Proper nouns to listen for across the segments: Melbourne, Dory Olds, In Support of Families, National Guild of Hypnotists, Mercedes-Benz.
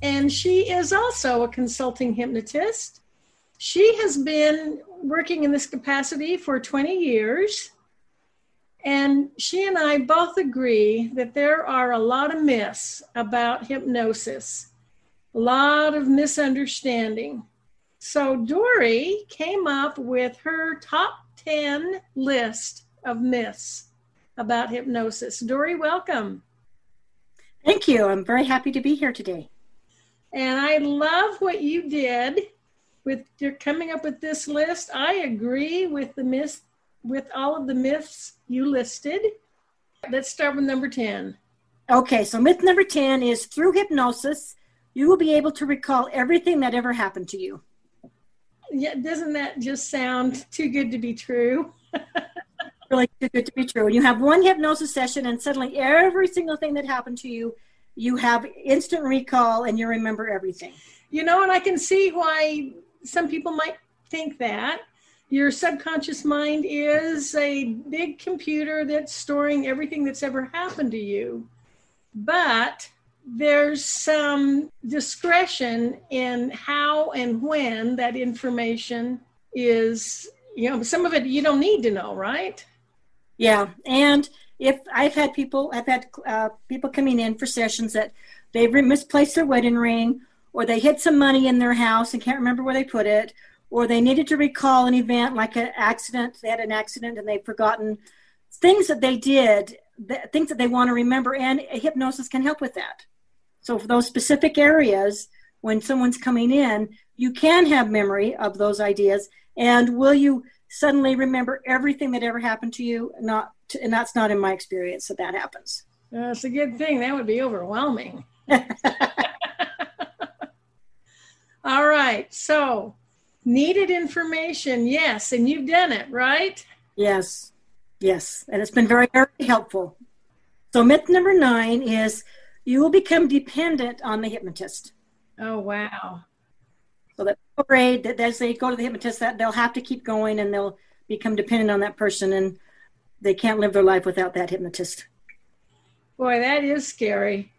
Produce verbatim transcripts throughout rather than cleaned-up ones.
and she is also a consulting hypnotist. She has been working in this capacity for twenty years, and she and I both agree that there are a lot of myths about hypnosis, a lot of misunderstanding. So Dory came up with her top ten list of myths about hypnosis. Dory, welcome. Thank you. I'm very happy to be here today. And I love what you did with your coming up with this list. I agree with the myth, with all of the myths you listed. Let's start with number ten. Okay, so myth number ten is through hypnosis, you will be able to recall everything that ever happened to you. Yeah, doesn't that just sound too good to be true? Really too good to be true. You have one hypnosis session and suddenly every single thing that happened to you, you have instant recall and you remember everything. You know, and I can see why some people might think that. Your subconscious mind is a big computer that's storing everything that's ever happened to you. But there's some discretion in how and when that information is, you know, some of it you don't need to know, right? Yeah. And if I've had people, I've had uh, people coming in for sessions that they've misplaced their wedding ring, or they hid some money in their house and can't remember where they put it, or they needed to recall an event like an accident. They had an accident and they've forgotten things that they did, th- things that they want to remember, and hypnosis can help with that. So for those specific areas, when someone's coming in, you can have memory of those ideas. And will you suddenly remember everything that ever happened to you? Not, to, and that's not in my experience that that happens. That's a good thing. That would be overwhelming. All right. So needed information. Yes. And you've done it, right? Yes. Yes. And it's been very, very helpful. So myth number nine is you will become dependent on the hypnotist. Oh, wow. So that people are afraid that as they go to the hypnotist, that they'll have to keep going and they'll become dependent on that person and they can't live their life without that hypnotist. Boy, that is scary.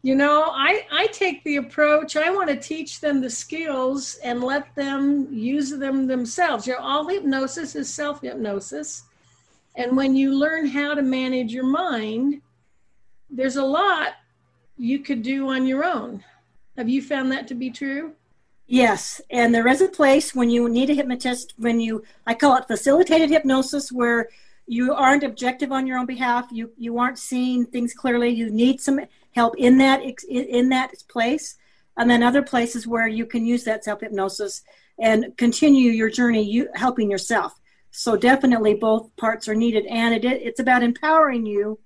You know, I, I take the approach, I want to teach them the skills and let them use them themselves. You know, all hypnosis is self-hypnosis. And when you learn how to manage your mind, there's a lot you could do on your own. Have you found that to be true? Yes. And there is a place when you need a hypnotist, when you, I call it facilitated hypnosis, where you aren't objective on your own behalf. You you aren't seeing things clearly. You need some help in that in that place. And then other places where you can use that self-hypnosis and continue your journey you, helping yourself. So definitely both parts are needed. And it it's about empowering you.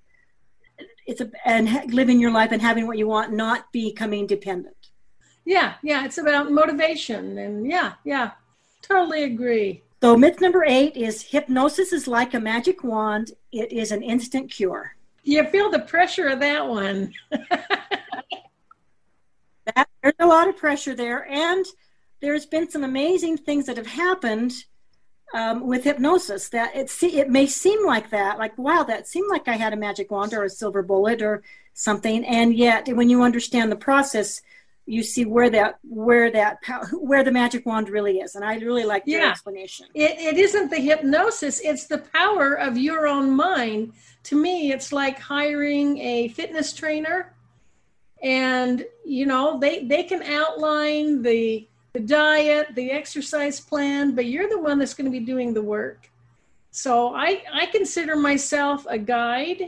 It's a, and living your life and having what you want, not becoming dependent. Yeah, yeah, it's about motivation. And yeah, yeah, totally agree. So myth number eight is hypnosis is like a magic wand. It is an instant cure. You feel the pressure of that one. that, there's a lot of pressure there. And there's been some amazing things that have happened Um, with hypnosis, that it see, it may seem like that, like, wow, that seemed like I had a magic wand or a silver bullet or something. And yet when you understand the process, you see where that, where that, where the magic wand really is. And I really like yeah. that explanation. It, it isn't the hypnosis. It's the power of your own mind. To me, it's like hiring a fitness trainer and, you know, they, they can outline the the diet, the exercise plan, but you're the one that's going to be doing the work. So I, I consider myself a guide.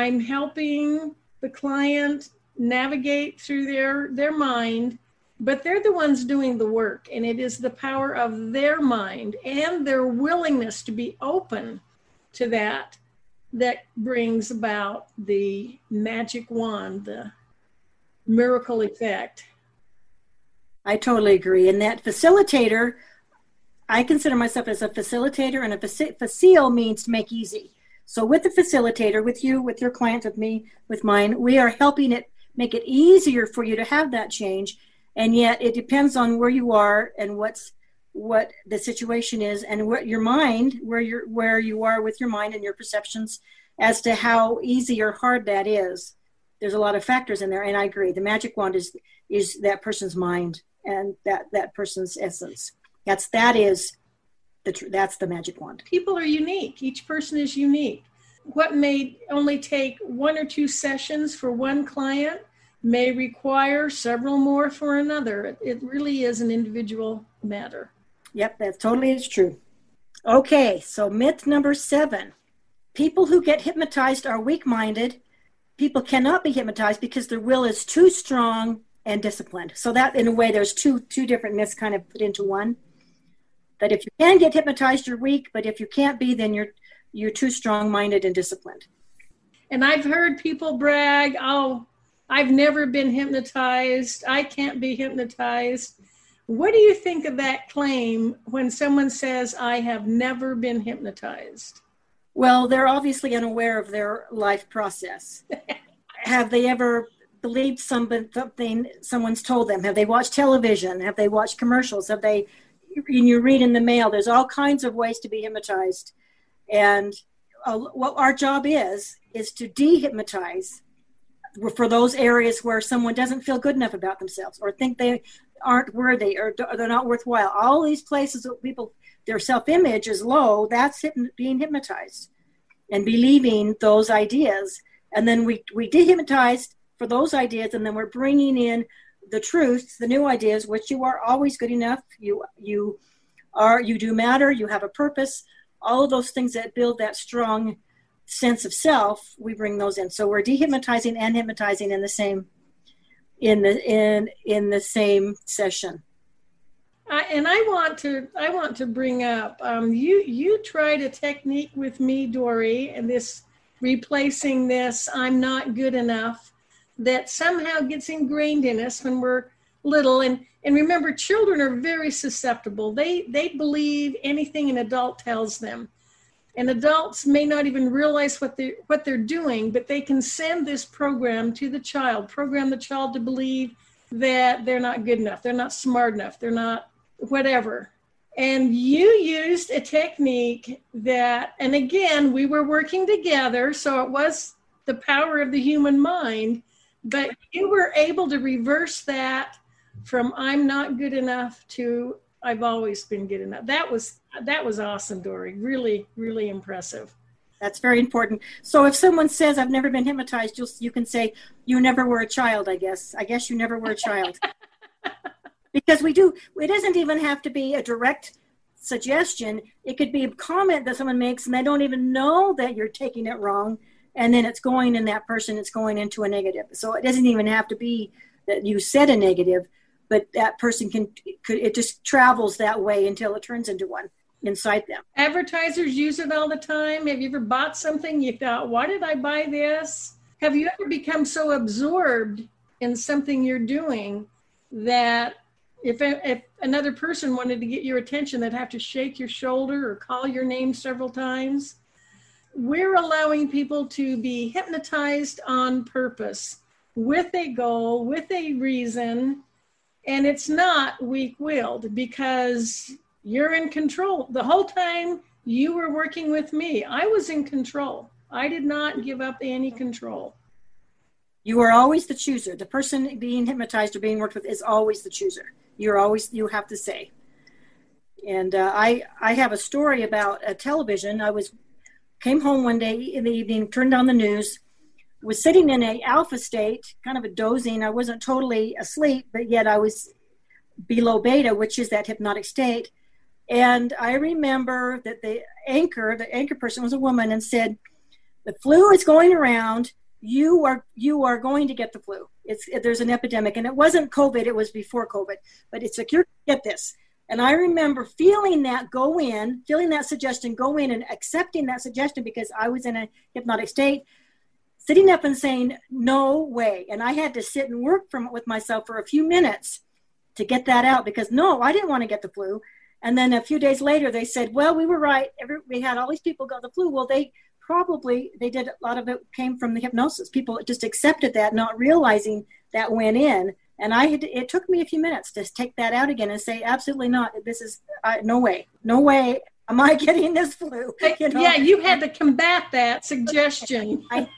I'm helping the client navigate through their, their mind, but they're the ones doing the work. And it is the power of their mind and their willingness to be open to that, that brings about the magic wand, the miracle effect. I totally agree. And that facilitator, I consider myself as a facilitator, and a faci- facile means to make easy. So with the facilitator, with you, with your client, with me, with mine, we are helping it make it easier for you to have that change. And yet it depends on where you are and what's what the situation is, and what your mind, where you're, where you are with your mind and your perceptions as to how easy or hard that is. There's a lot of factors in there, and I agree. The magic wand is is that person's mind and that, that person's essence. That's that is the tr- that's the magic wand. People are unique. Each person is unique. What may only take one or two sessions for one client may require several more for another. It, it really is an individual matter. Yep, that totally is true. Okay, so myth number seven. People who get hypnotized are weak-minded. People cannot be hypnotized because their will is too strong and disciplined. So that, in a way, there's two two different myths kind of put into one. That if you can get hypnotized, you're weak, but if you can't be, then you're you're too strong-minded and disciplined. And I've heard people brag, oh, I've never been hypnotized. I can't be hypnotized. What do you think of that claim when someone says, I have never been hypnotized? Well, they're obviously unaware of their life process. Have they ever believed something, something someone's told them? Have they watched television? Have they watched commercials? Have they, and you read in the mail, there's all kinds of ways to be hypnotized. And uh, what our job is, is to de-hypnotize for those areas where someone doesn't feel good enough about themselves or think they aren't worthy or they're not worthwhile. All these places that people, their self-image is low, that's being hypnotized and believing those ideas. And then we, we dehypnotize for those ideas, and then we're bringing in the truth, the new ideas, which you are always good enough. You you are, you do matter, you have a purpose, all of those things that build that strong sense of self, we bring those in. So we're dehypnotizing and hypnotizing in the same in the in in the same session. I, and I want to I want to bring up um, you you tried a technique with me, Dory, and this replacing this I'm not good enough that somehow gets ingrained in us when we're little. And and remember, children are very susceptible. They they believe anything an adult tells them. And adults may not even realize what they're, what they're doing, but they can send this program to the child, program the child to believe that they're not good enough, they're not smart enough, they're not whatever. And you used a technique that, and again, we were working together, so it was the power of the human mind, but you were able to reverse that from I'm not good enough to I've always been good enough. That was that was awesome, Dory. Really, really impressive. That's very important. So if someone says, I've never been hypnotized, you'll, you can say, you never were a child, I guess. I guess you never were a child. Because we do, it doesn't even have to be a direct suggestion. It could be a comment that someone makes and they don't even know that you're taking it wrong. And then it's going in that person, it's going into a negative. So it doesn't even have to be that you said a negative. But that person can, could, it just travels that way until it turns into one inside them. Advertisers use it all the time. Have you ever bought something? You thought, why did I buy this? Have you ever become so absorbed in something you're doing that if, if another person wanted to get your attention, they'd have to shake your shoulder or call your name several times? We're allowing people to be hypnotized on purpose with a goal, with a reason. And it's not weak-willed because you're in control. The whole time you were working with me, I was in control. I did not give up any control. You are always the chooser. The person being hypnotized or being worked with is always the chooser. You're always, you have to say. And uh, I, I have a story about a television. I was came home one day in the evening, turned on the news, was sitting in a alpha state, kind of a dozing. I wasn't totally asleep, but yet I was below beta, which is that hypnotic state. And I remember that the anchor, the anchor person was a woman and said, the flu is going around. You are, you are going to get the flu. It's, there's an epidemic. And it wasn't COVID. It was before COVID, but it's like, you're going to get this. And I remember feeling that go in, feeling that suggestion, go in and accepting that suggestion because I was in a hypnotic state. Sitting up and saying, no way. And I had to sit and work from it with myself for a few minutes to get that out, because no, I didn't want to get the flu. And then a few days later, they said, well, we were right. Every, we had all these people go the flu. Well, they probably, they did, a lot of it came from the hypnosis. People just accepted that, not realizing that went in. And I had, it took me a few minutes to take that out again and say, absolutely not. This is, uh, no way, no way am I getting this flu. You know? Yeah, you had to combat that suggestion. I,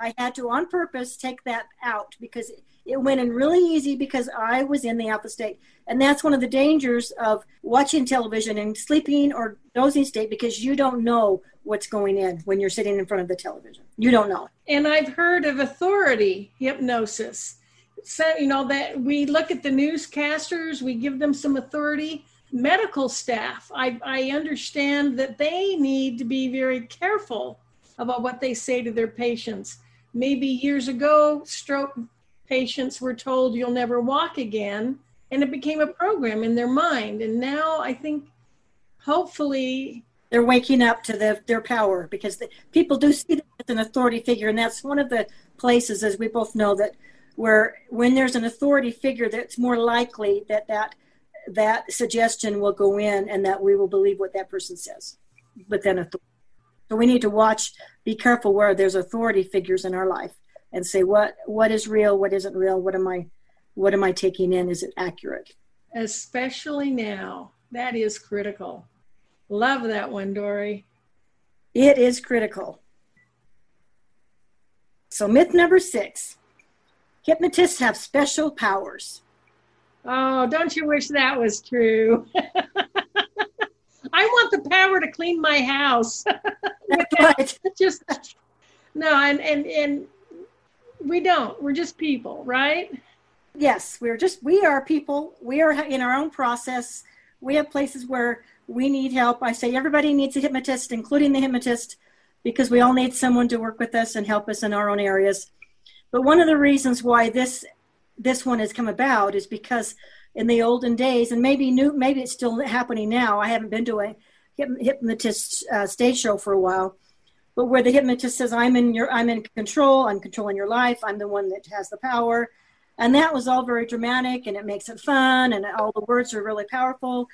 I had to, on purpose, take that out because it went in really easy because I was in the alpha state. And that's one of the dangers of watching television and sleeping or dozing state, because you don't know what's going in when you're sitting in front of the television. You don't know. And I've heard of authority hypnosis. So, you know, that we look at the newscasters, we give them some authority. Medical staff, I, I understand that they need to be very careful about what they say to their patients. Maybe years ago, stroke patients were told you'll never walk again, and it became a program in their mind. And now I think hopefully they're waking up to the, their power, because the, people do see them as an authority figure. And that's one of the places, as we both know, that where when there's an authority figure, that's more likely that that that suggestion will go in and that we will believe what that person says. But then authority. So we need to watch, be careful where there's authority figures in our life and say, what what is real, what isn't real, what am I what am I taking in? Is it accurate? Especially now. That is critical. Love that one, Dory. It is critical. So myth number six. Hypnotists have special powers. Oh, don't you wish that was true? I want the power to clean my house. That's right. Just no, and, and and we don't. We're just people, right? Yes, we're just we are people. We are in our own process. We have places where we need help. I say everybody needs a hypnotist, including the hypnotist, because we all need someone to work with us and help us in our own areas. But one of the reasons why this this one has come about is because in the olden days, and maybe new, maybe it's still happening now. I haven't been to a hypnotist uh, stage show for a while, but where the hypnotist says, "I'm in your, I'm in control. I'm controlling your life. I'm the one that has the power," and that was all very dramatic, and it makes it fun, and all the words are really powerful.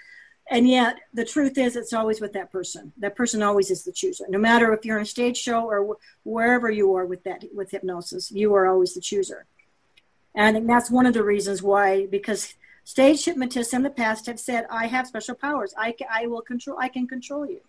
And yet, the truth is, it's always with that person. That person always is the chooser. No matter if you're in a stage show or w- wherever you are with that, with hypnosis, you are always the chooser. And I think that's one of the reasons why, because stage hypnotists in the past have said, "I have special powers. I, c- I will control. I can control you."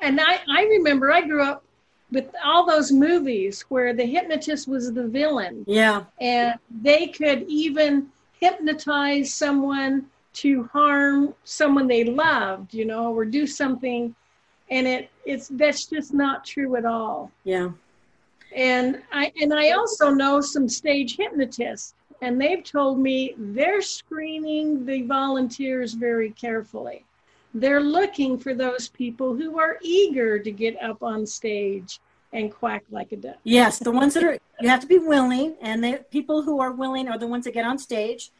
And I, I remember I grew up with all those movies where the hypnotist was the villain. Yeah. And they could even hypnotize someone to harm someone they loved, you know, or do something. And it it's that's just not true at all. Yeah. And I and I also know some stage hypnotists, and they've told me they're screening the volunteers very carefully. They're looking for those people who are eager to get up on stage and quack like a duck. Yes, the ones that are, you have to be willing, and the people who are willing are the ones that get on stage.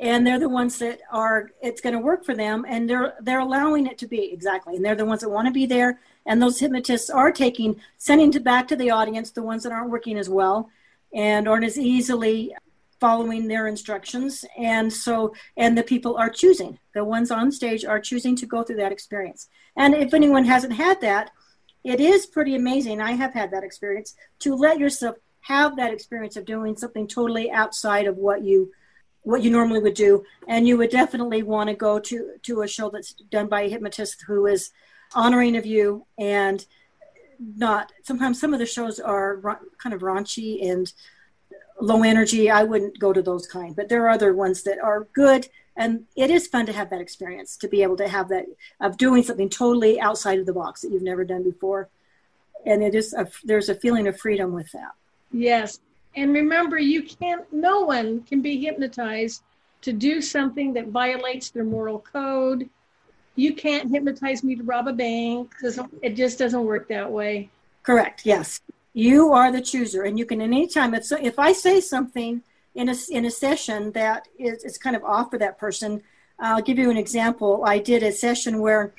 And they're the ones that are, it's going to work for them, and they're they're allowing it to be, exactly. And they're the ones that want to be there, and those hypnotists are taking, sending to back to the audience the ones that aren't working as well and aren't as easily following their instructions. And so, and the people are choosing, the ones on stage are choosing to go through that experience. And if anyone hasn't had that, it is pretty amazing. I have had that experience, to let yourself have that experience of doing something totally outside of what you what you normally would do. And you would definitely want to go to, to a show that's done by a hypnotist who is honoring of you, and not, sometimes some of the shows are kind of raunchy and low energy. I wouldn't go to those kind, but there are other ones that are good. And it is fun to have that experience, to be able to have that, of doing something totally outside of the box that you've never done before. And it is, a, there's a feeling of freedom with that. Yes. And remember, you can't, no one can be hypnotized to do something that violates their moral code. You can't hypnotize me to rob a bank, because it just doesn't work that way. Correct. Yes. You are the chooser, and you can at any time. If, if I say something in a, in a session that is, is kind of off for that person, I'll give you an example. I did a session where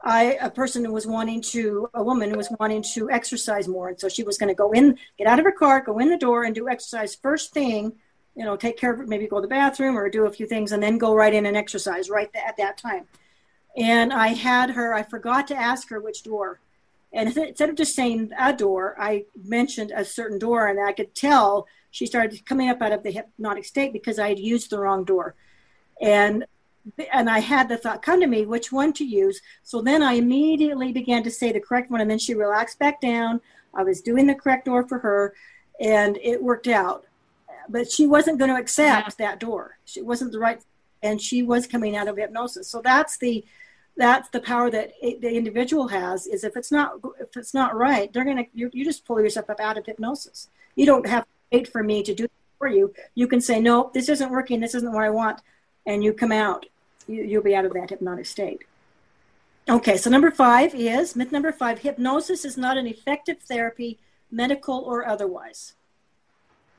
I, a person who was wanting to, a woman who was wanting to exercise more. And so she was going to go in, get out of her car, go in the door and do exercise first thing you know, take care of it, maybe go to the bathroom or do a few things, and then go right in and exercise right th- at that time. And I had her, I forgot to ask her which door. And instead of just saying a door, I mentioned a certain door, and I could tell she started coming up out of the hypnotic state because I had used the wrong door. And and I had the thought come to me, which one to use? So then I immediately began to say the correct one, and then she relaxed back down. I was doing the correct door for her, and it worked out. But she wasn't going to accept yeah. that door. She wasn't the right, and she was coming out of hypnosis. So that's the that's the power that it, the individual has, is if it's not if it's not right, they're gonna you, you just pull yourself up out of hypnosis. You don't have to wait for me to do it for you. You can say, no, this isn't working. This isn't what I want. And you come out, you, you'll be out of that hypnotic state. Okay, so number five is, myth number five, hypnosis is not an effective therapy, medical or otherwise.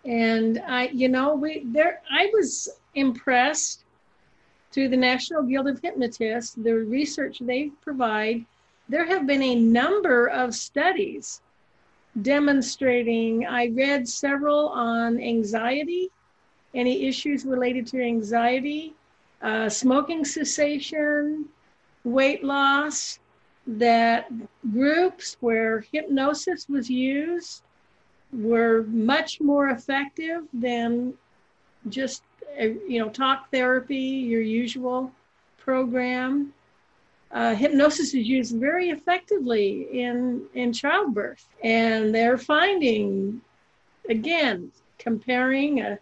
And I, you know, we there. I was impressed through the National Guild of Hypnotists, the research they provide. There have been a number of studies demonstrating, I read several on anxiety, any issues related to anxiety, uh, smoking cessation, weight loss, that groups where hypnosis was used were much more effective than just, you know, talk therapy, your usual program. Uh, hypnosis is used very effectively in, in childbirth. And they're finding, again, comparing a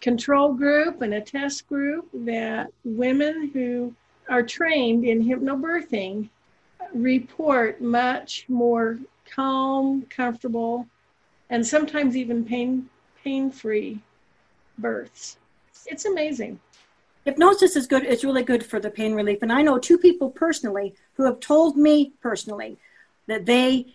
control group and a test group, that women who are trained in hypnobirthing report much more calm, comfortable, and sometimes even pain, pain-free births. It's amazing. Hypnosis is good. It's really good for the pain relief. And I know two people personally who have told me personally that they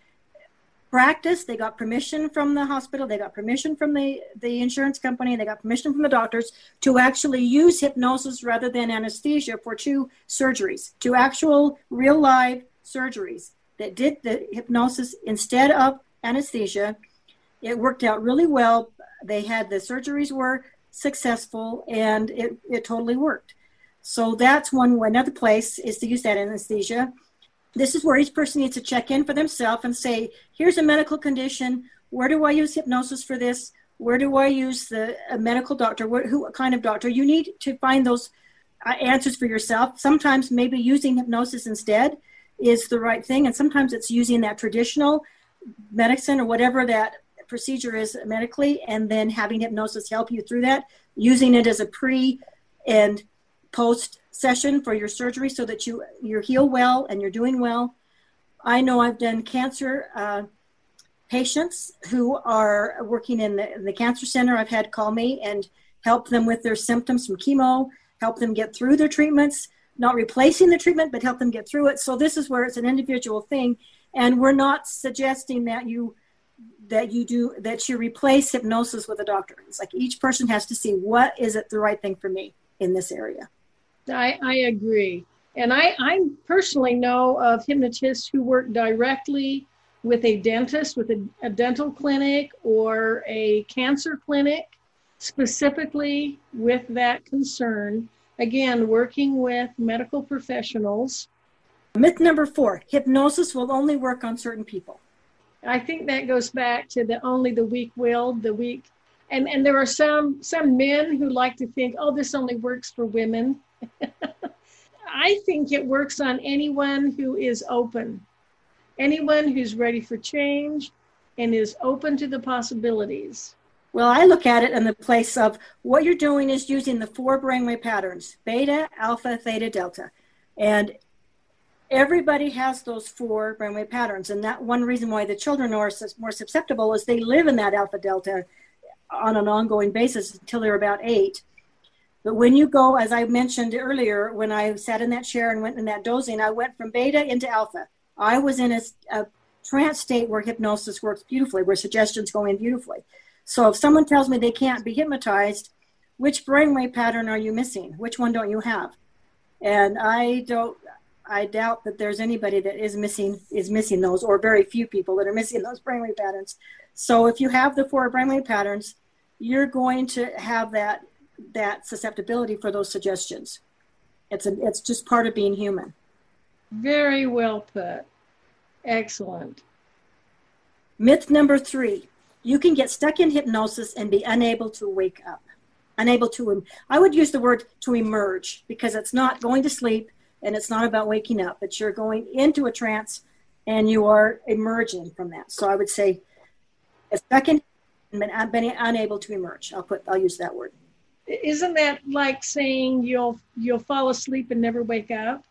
practiced, they got permission from the hospital, they got permission from the, the insurance company, they got permission from the doctors to actually use hypnosis rather than anesthesia for two surgeries, two actual real live surgeries that did the hypnosis instead of anesthesia. It worked out really well. They had, the surgeries were successful, and it, it totally worked. So that's one way. Another place is to use that anesthesia. This is where each person needs to check in for themselves and say, here's a medical condition. Where do I use hypnosis for this? Where do I use the a medical doctor? What, who, what kind of doctor? You need to find those uh, answers for yourself. Sometimes maybe using hypnosis instead is the right thing, and sometimes it's using that traditional medicine or whatever that procedure is medically, and then having hypnosis help you through that, using it as a pre and post session for your surgery so that you you heal well and you're doing well. I know I've done cancer uh, patients who are working in the, in the cancer center. I've had call me and help them with their symptoms from chemo, help them get through their treatments, not replacing the treatment, but help them get through it. So this is where it's an individual thing, and we're not suggesting that you that you do, that you replace hypnosis with a doctor. It's like each person has to see, what is it the right thing for me in this area? I, I agree. And I, I personally know of hypnotists who work directly with a dentist, with a, a dental clinic or a cancer clinic, specifically with that concern. Again, working with medical professionals. Myth number four, hypnosis will only work on certain people. I think that goes back to the only the weak-willed, the weak. And and there are some, some men who like to think, oh, this only works for women. I think it works on anyone who is open, anyone who's ready for change and is open to the possibilities. Well, I look at it in the place of what you're doing is using the four brainwave patterns, beta, alpha, theta, delta. And everybody has those four brainwave patterns, and that one reason why the children are more susceptible is they live in that alpha delta on an ongoing basis until they're about eight. But when you go, as I mentioned earlier, when I sat in that chair and went in that dozing, I went from beta into alpha. I was in a, a trance state where hypnosis works beautifully, where suggestions go in beautifully. So if someone tells me they can't be hypnotized, which brainwave pattern are you missing? Which one don't you have? And I don't... I doubt that there's anybody that is missing is missing those, or very few people that are missing those brainwave patterns. So if you have the four brainwave patterns, you're going to have that that susceptibility for those suggestions. It's a, it's just part of being human. Very well put. Excellent. Myth number three, you can get stuck in hypnosis and be unable to wake up. Unable to, I would use the word to emerge, because it's not going to sleep and it's not about waking up, but you're going into a trance and you are emerging from that. So I would say stuck in and I've been unable to emerge. I'll put, I'll use that word. Isn't that like saying you'll you'll fall asleep and never wake up?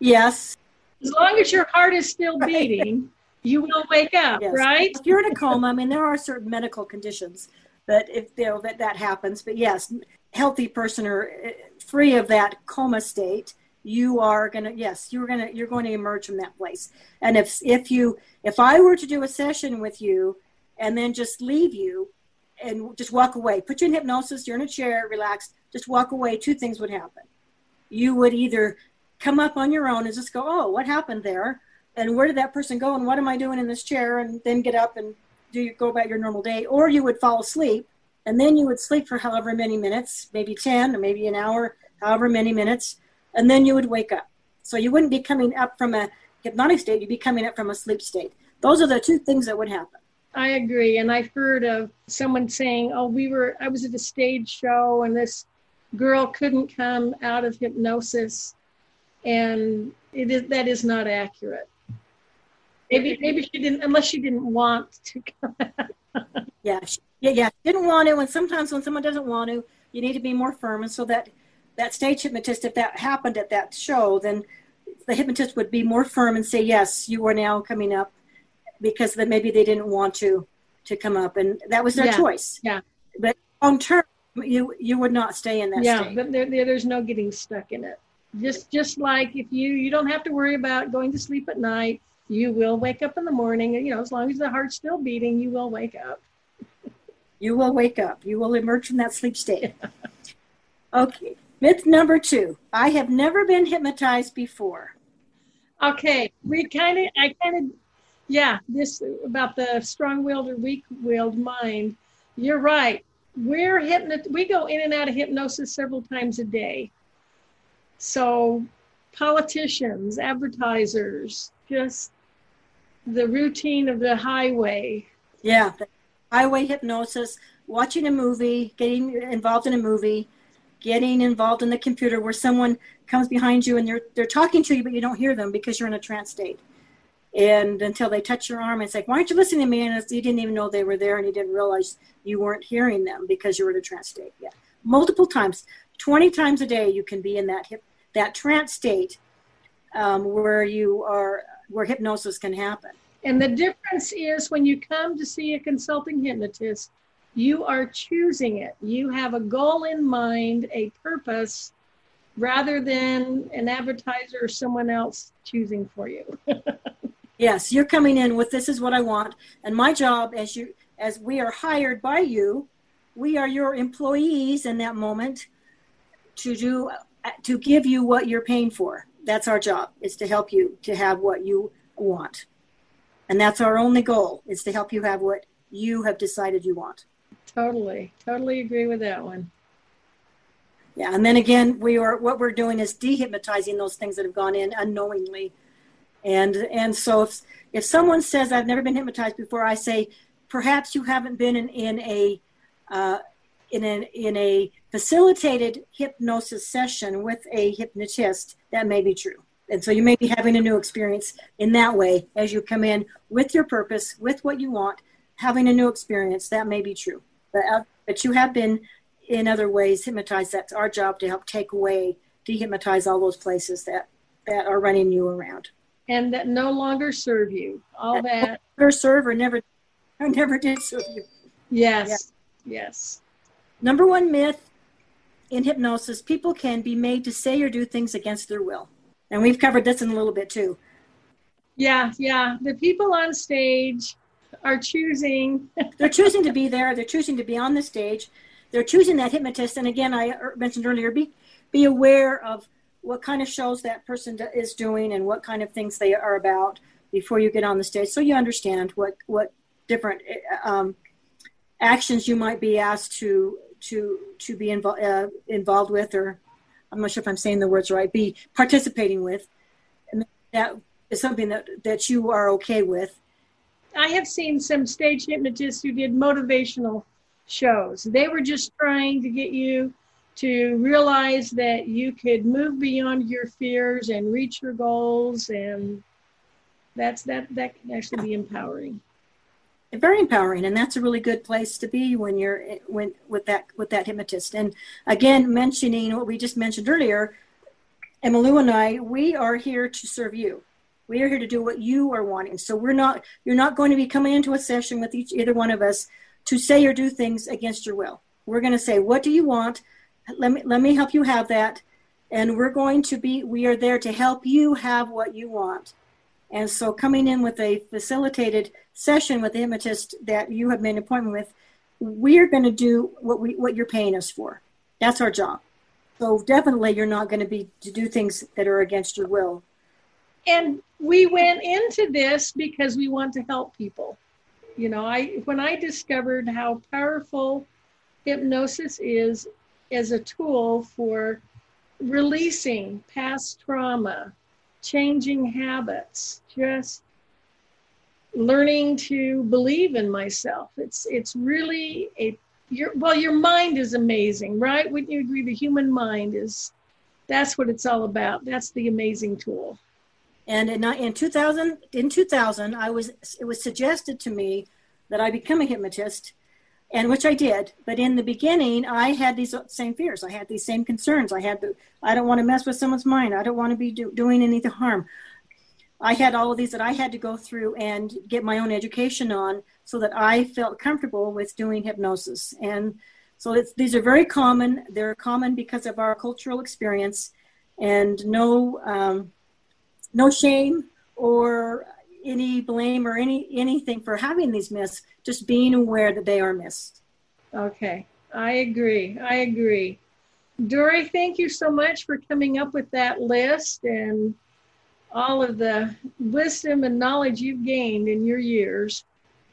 Yes. As long as your heart is still beating, you will wake up, yes. Right? If you're in a coma, I mean, there are certain medical conditions that if you know, that, that happens. But yes, healthy person or free of that coma state, you are gonna yes, you're gonna you're going to emerge from that place. And if if you if I were to do a session with you and then just leave you and just walk away, put you in hypnosis, you're in a chair, relaxed, just walk away, two things would happen. You would either come up on your own and just go, oh, what happened there? And where did that person go? And what am I doing in this chair? And then get up and do you go about your normal day? Or you would fall asleep, and then you would sleep for however many minutes, maybe ten or maybe an hour, however many minutes, and then you would wake up. So you wouldn't be coming up from a hypnotic state, you'd be coming up from a sleep state. Those are the two things that would happen. I agree. And I've heard of someone saying, oh, we were, I was at a stage show and this girl couldn't come out of hypnosis. And it is, that is not accurate. Maybe, maybe she didn't, unless she didn't want to come out. Yeah. She, yeah. Yeah. She didn't want to. And sometimes when someone doesn't want to, you need to be more firm. And so that, that stage hypnotist, if that happened at that show, then the hypnotist would be more firm and say, yes, you are now coming up. Because then maybe they didn't want to, to come up, and that was their yeah, choice. Yeah. But long term, you you would not stay in that. Yeah. State. But there, there, there's no getting stuck in it. Just just like if you you don't have to worry about going to sleep at night, you will wake up in the morning. You know, as long as the heart's still beating, you will wake up. You will wake up. You will emerge from that sleep state. Yeah. Okay. Myth number two: I have never been hypnotized before. Okay. We kind of. I kind of. Yeah, this about the strong-willed or weak-willed mind. You're right. We're hypnot- We go in and out of hypnosis several times a day. So politicians, advertisers, just the routine of the highway. Yeah, highway hypnosis, watching a movie, getting involved in a movie, getting involved in the computer where someone comes behind you and they're they're talking to you, but you don't hear them because you're in a trance state. And until they touch your arm, it's like, why aren't you listening to me? And you didn't even know they were there, and you didn't realize you weren't hearing them because you were in a trance state. Yeah, multiple times, twenty times a day, you can be in that hip, that trance state um, where you are, where hypnosis can happen. And the difference is when you come to see a consulting hypnotist, you are choosing it. You have a goal in mind, a purpose, rather than an advertiser or someone else choosing for you. Yes, you're coming in with this is what I want, and my job as you as we are hired by you, we are your employees in that moment to do to give you what you're paying for. That's our job, is to help you to have what you want, and that's our only goal, is to help you have what you have decided you want. Totally, totally agree with that one. Yeah, and then again, we are what we're doing is dehypnotizing those things that have gone in unknowingly. And and so if if someone says, I've never been hypnotized before, I say, perhaps you haven't been in, in a uh, in an in a facilitated hypnosis session with a hypnotist. That may be true. And so you may be having a new experience in that way as you come in with your purpose, with what you want, having a new experience. That may be true. But, uh, but you have been in other ways hypnotized. That's our job, to help take away, dehypnotize all those places that, that are running you around. And that no longer serve you. All that. No longer serve or never, or never did serve you. Yes. Yeah. Yes. Number one myth in hypnosis, people can be made to say or do things against their will. And we've covered this in a little bit too. Yeah. Yeah. The people on stage are choosing. They're choosing to be there. They're choosing to be on the stage. They're choosing that hypnotist. And again, I mentioned earlier, be, be aware of what kind of shows that person is doing and what kind of things they are about before you get on the stage, so you understand what, what different um, actions you might be asked to to to be involved uh, involved with, or I'm not sure if I'm saying the words right, be participating with, and that is something that that you are okay with. I have seen some stage hypnotists who did motivational shows. They were just trying to get you to realize that you could move beyond your fears and reach your goals, and that's that that can actually be empowering. Very empowering, and that's a really good place to be when you're when with that with that hypnotist. And again, mentioning what we just mentioned earlier, Emma Lou and I, we are here to serve you. We are here to do what you are wanting. So we're not you're not going to be coming into a session with each either one of us to say or do things against your will. We're going to say, what do you want? Let me let me help you have that. And we're going to be we are there to help you have what you want. And so coming in with a facilitated session with the hypnotist that you have made an appointment with, we're going to do what we what you're paying us for. That's our job. So definitely you're not going to be to do things that are against your will. And we went into this because we want to help people. You know, I when I discovered how powerful hypnosis is as a tool for releasing past trauma, changing habits, just learning to believe in myself. It's it's really a, your, well, your mind is amazing, right? Wouldn't you agree? The human mind is, that's what it's all about. That's the amazing tool. And in, in two thousand, in two thousand, I was, it was suggested to me that I become a hypnotist, and which I did. But in the beginning, I had these same fears. I had these same concerns. I had the, I don't want to mess with someone's mind. I don't want to be do, doing any harm. I had all of these that I had to go through and get my own education on so that I felt comfortable with doing hypnosis. And so it's, these are very common. They're common because of our cultural experience, and no, um, no shame or any blame or any anything for having these myths, just being aware that they are myths. Okay, I agree, I agree. Dory, thank you so much for coming up with that list and all of the wisdom and knowledge you've gained in your years.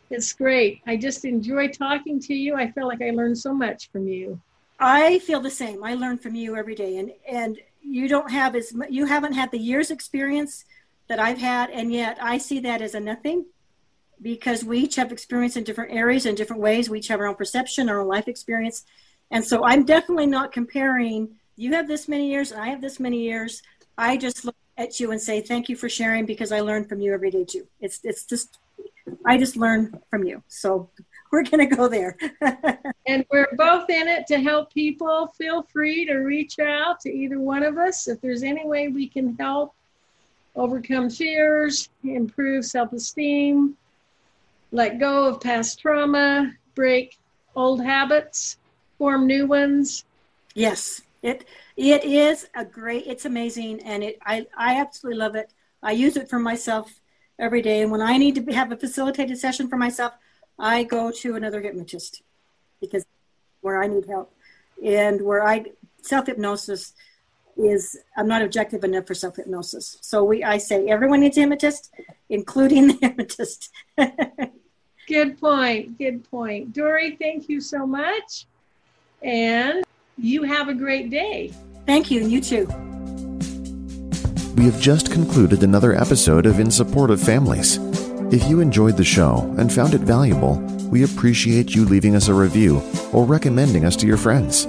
It's great. I just enjoy talking to you. I feel like I learned so much from you. I feel the same. I learn from you every day, and, and you don't have as much, you haven't had the years experience that I've had, and yet I see that as a nothing, because we each have experience in different areas in different ways. We each have our own perception, our own life experience. And so I'm definitely not comparing, you have this many years and I have this many years. I just look at you and say, thank you for sharing, because I learn from you every day too. It's it's just, I just learn from you. So we're gonna go there. And we're both in it to help people. Feel free to reach out to either one of us if there's any way we can help overcome fears, improve self-esteem, let go of past trauma, break old habits, form new ones. Yes, it it is a great, it's amazing, and it I, I absolutely love it. I use it for myself every day, and when I need to have a facilitated session for myself, I go to another hypnotist, because where I need help and where I, self-hypnosis is, I'm not objective enough for self-hypnosis. So we, I say everyone needs a hypnotist, including the hypnotist. Good point, good point. Dory, thank you so much. And you have a great day. Thank you, and you too. We have just concluded another episode of In Support of Families. If you enjoyed the show and found it valuable, we appreciate you leaving us a review or recommending us to your friends.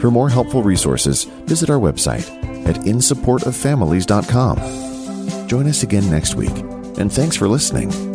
For more helpful resources, visit our website at in support of families dot com. Join us again next week, and thanks for listening.